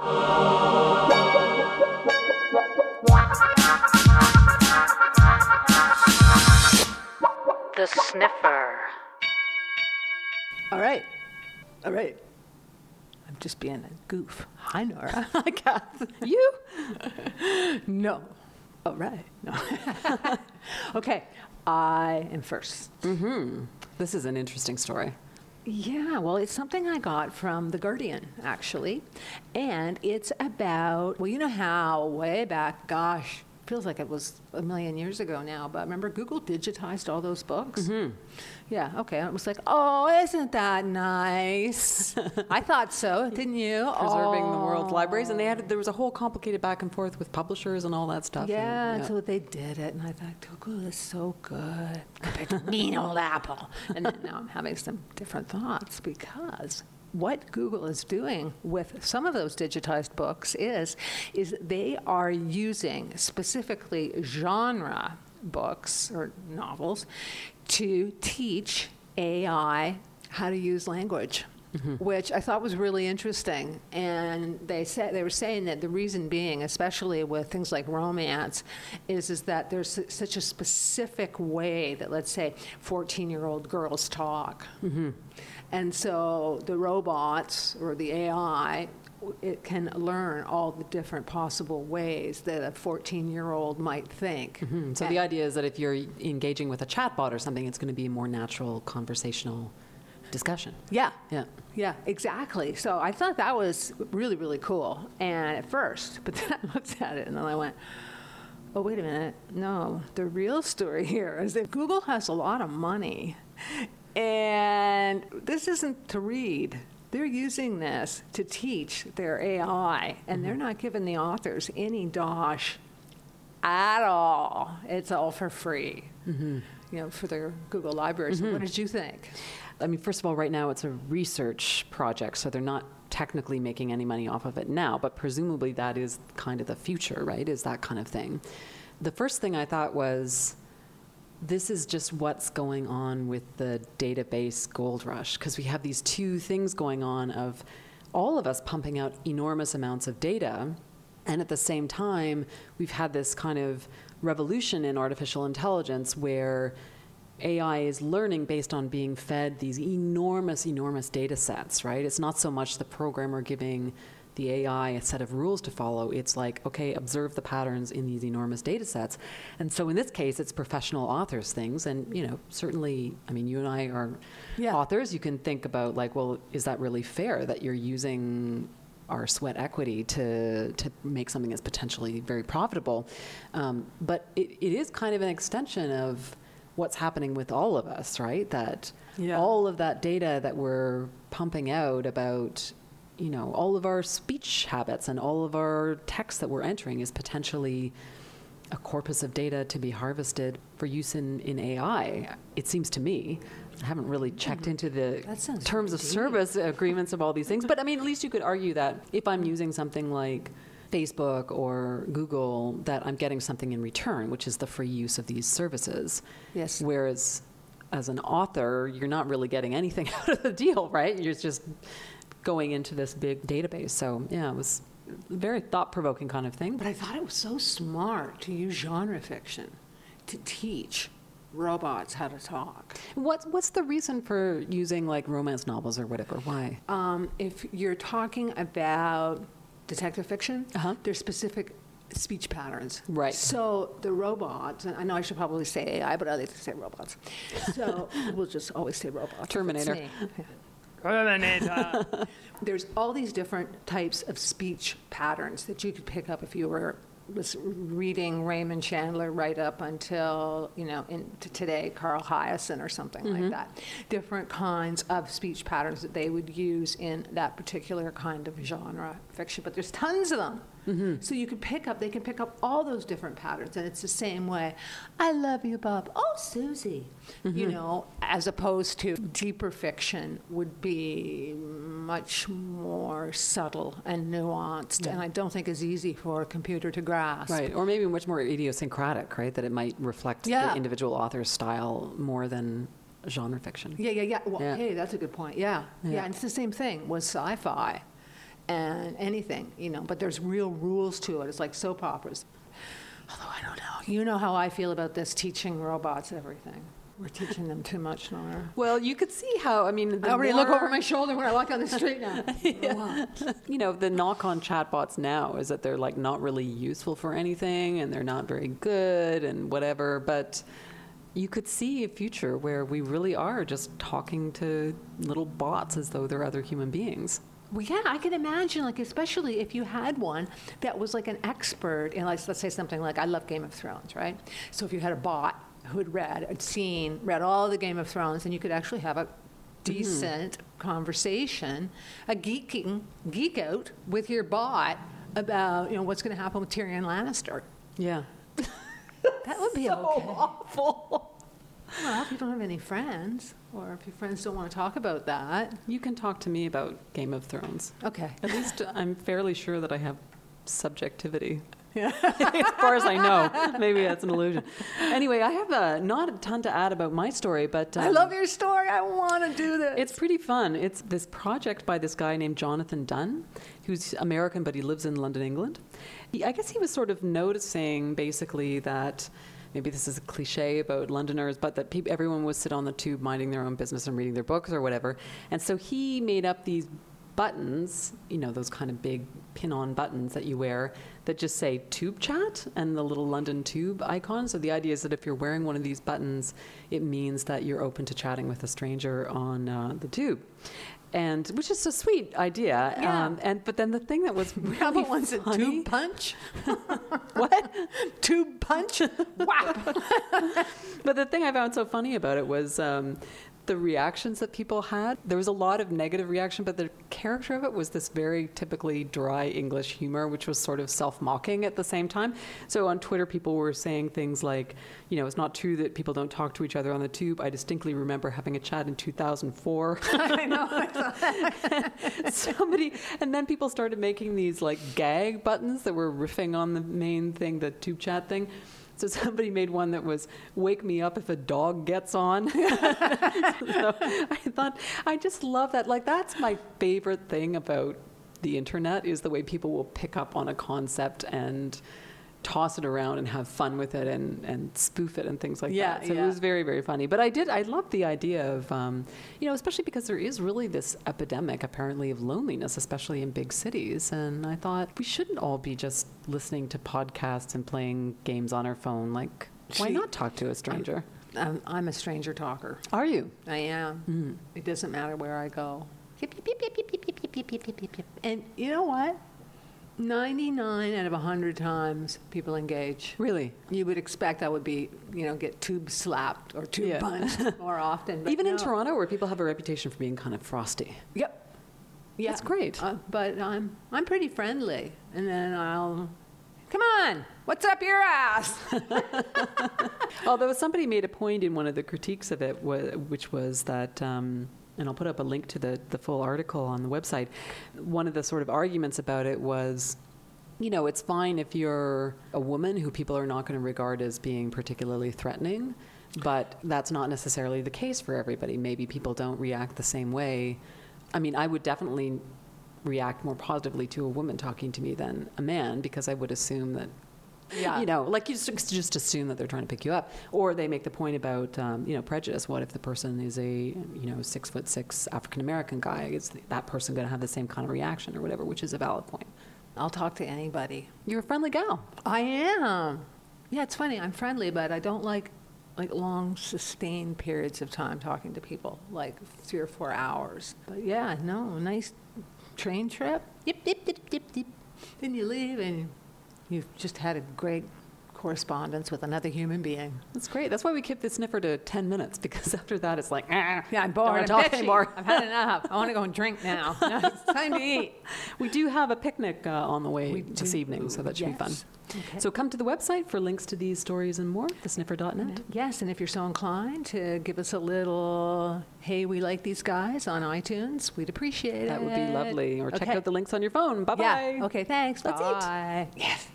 The Sniffer. All right. I'm just being a goof. Hi, Nora. Hi, Kath. You? No. All right. No. Okay. I am first. Mm-hmm. This is an interesting story. Yeah, well, it's something I got from The Guardian, actually. And it's about, well, you know how way back, gosh, feels like it was a million years ago now, but remember Google digitized all those books? Mm-hmm. Yeah, okay. I was like, oh, isn't that nice? I thought so, didn't you? Preserving the world's libraries. And they had, there was a whole complicated back and forth with publishers and all that stuff. Yeah, and so they did it. And I thought, Google is so good compared to mean old Apple. And then now I'm having some different thoughts because what Google is doing with some of those digitized books is they are using specifically genre books or novels to teach AI how to use language, mm-hmm. which I thought was really interesting. And they were saying that the reason being, especially with things like romance, is that there's such a specific way that, let's say, 14-year-old girls talk. Mm-hmm. And so the robots or the AI, it can learn all the different possible ways that a 14-year-old might think. Mm-hmm. So the idea is that if you're engaging with a chatbot or something, it's going to be a more natural conversational discussion. Yeah, exactly. So I thought that was really, really cool and at first, but then I looked at it and then I went, oh, wait a minute. No, the real story here is that Google has a lot of money. And this isn't to read. They're using this to teach their AI, and mm-hmm. they're not giving the authors any dosh at all. It's all for free, mm-hmm. For their Google libraries. Mm-hmm. What did you think? I mean, first of all, right now it's a research project, so they're not technically making any money off of it now, but presumably that is kind of the future, right, is that kind of thing. The first thing I thought was, this is just what's going on with the database gold rush, because we have these two things going on of all of us pumping out enormous amounts of data, and at the same time, we've had this kind of revolution in artificial intelligence where AI is learning based on being fed these enormous, enormous data sets, right? It's not so much the programmer giving the AI a set of rules to follow. It's like, okay, observe the patterns in these enormous data sets. And so in this case, it's professional authors' things. And, certainly, I mean, you and I are authors. You can think about like, well, is that really fair that you're using our sweat equity to make something that's potentially very profitable? But it is kind of an extension of what's happening with all of us, right? That all of that data that we're pumping out about all of our speech habits and all of our text that we're entering is potentially a corpus of data to be harvested for use in AI, it seems to me. I haven't really checked into the terms of service agreements of all these things, but I mean, at least you could argue that if I'm using something like Facebook or Google, that I'm getting something in return, which is the free use of these services. Yes. Whereas as an author, you're not really getting anything out of the deal, right? You're just going into this big database. So, it was a very thought-provoking kind of thing. But I thought it was so smart to use genre fiction to teach robots how to talk. What's the reason for using, like, romance novels or whatever? Why? If you're talking about detective fiction, there's specific speech patterns. Right. So the robots, and I know I should probably say AI, but I like to say robots. So we'll just always say robots. Terminator. There's all these different types of speech patterns that you could pick up if you were reading Raymond Chandler right up until, into today, Carl Hiaasen or something mm-hmm. like that. Different kinds of speech patterns that they would use in that particular kind of genre fiction. But there's tons of them. Mm-hmm. So they can pick up all those different patterns. And it's the same way, I love you, Bob. Oh, Susie. Mm-hmm. As opposed to deeper fiction would be much more subtle and nuanced. Yeah. And I don't think is easy for a computer to grasp. Right. Or maybe much more idiosyncratic, right? That it might reflect the individual author's style more than genre fiction. Well, hey, that's a good point. Yeah. And it's the same thing with sci-fi. and anything, you know, but there's real rules to it. It's like soap operas. Although I don't know. You know how I feel about this, teaching robots everything. We're teaching them too much, Nora. Well, you could see how, I mean... I already look over my shoulder when I walk down the street now. Yeah. You know, the knock on chatbots now is that they're, like, not really useful for anything, and they're not very good and whatever, but you could see a future where we really are just talking to little bots as though they're other human beings. Well, yeah, I can imagine, like, especially if you had one that was, like, an expert in, like, let's say something like, I love Game of Thrones, right? So if you had a bot who had read all the Game of Thrones, and you could actually have a decent conversation, a geek out with your bot about, you know, what's going to happen with Tyrion Lannister. Yeah. That would be so okay. Awful. Well, if you don't have any friends, or if your friends don't want to talk about that. You can talk to me about Game of Thrones. Okay. At least I'm fairly sure that I have subjectivity. Yeah. As far as I know. Maybe that's an illusion. Anyway, I have not a ton to add about my story, but... I love your story. I want to do this. It's pretty fun. It's this project by this guy named Jonathan Dunn, who's American, but he lives in London, England. I guess he was sort of noticing, basically, that... Maybe this is a cliche about Londoners, but that everyone would sit on the tube minding their own business and reading their books or whatever. And so he made up these buttons, you know, those kind of big pin-on buttons that you wear that just say tube chat and the little London tube icon. So the idea is that if you're wearing one of these buttons, it means that you're open to chatting with a stranger on the tube. And which is a sweet idea. Yeah. But then the thing that was really funny... One's a tube punch? What? Tube punch? Wow. But the thing I found so funny about it was the reactions that people had. There was a lot of negative reaction, but the character of it was this very typically dry English humor, which was sort of self-mocking at the same time. So on Twitter, people were saying things like, you know, it's not true that people don't talk to each other on the tube. I distinctly remember having a chat in 2004. I know. And then people started making these like gag buttons that were riffing on the main thing, the tube chat thing. So somebody made one that was, wake me up if a dog gets on. So I just love that. Like, that's my favorite thing about the internet is the way people will pick up on a concept and toss it around and have fun with it and spoof it and things like that. So it was very, very funny. But I loved the idea of, you know, especially because there is really this epidemic apparently of loneliness, especially in big cities. And I thought we shouldn't all be just listening to podcasts and playing games on our phone. Like, why not talk to a stranger? I'm a stranger talker. Are you? I am. Mm. It doesn't matter where I go. And you know what? 99 out of 100 times people engage. Really? You would expect I would be, you know, get tube slapped or tube punched more often. Even in Toronto, where people have a reputation for being kind of frosty. Yep. Yeah. That's great. But I'm pretty friendly. And then I'll, come on, what's up your ass? Although somebody made a point in one of the critiques of it, which was that... and I'll put up a link to the full article on the website. One of the sort of arguments about it was, you know, it's fine if you're a woman who people are not going to regard as being particularly threatening, but that's not necessarily the case for everybody. Maybe people don't react the same way. I mean, I would definitely react more positively to a woman talking to me than a man because I would assume that, you know, like you just assume that they're trying to pick you up. Or they make the point about, you know, prejudice. What if the person is a, you know, 6'6" African-American guy? Is that person going to have the same kind of reaction or whatever, which is a valid point. I'll talk to anybody. You're a friendly gal. I am. Yeah, it's funny. I'm friendly, but I don't like long, sustained periods of time talking to people, like 3 or 4 hours. But yeah, no, nice train trip. Yip, yip, yip, yip, yip. Then you leave and... You've just had a great correspondence with another human being. That's great. That's why we kept the sniffer to 10 minutes, because after that it's like, I'm bored. I'm bitchy. I've had enough. I want to go and drink now. It's time to eat. We do have a picnic on the way this evening, so that should be fun. Okay. So come to the website for links to these stories and more, thesniffer.net. Yes, and if you're so inclined to give us a little, hey, we like these guys on iTunes, we'd appreciate it. That would be lovely. Or check out the links on your phone. Bye-bye. Yeah. Okay, thanks. Let's eat. Yes.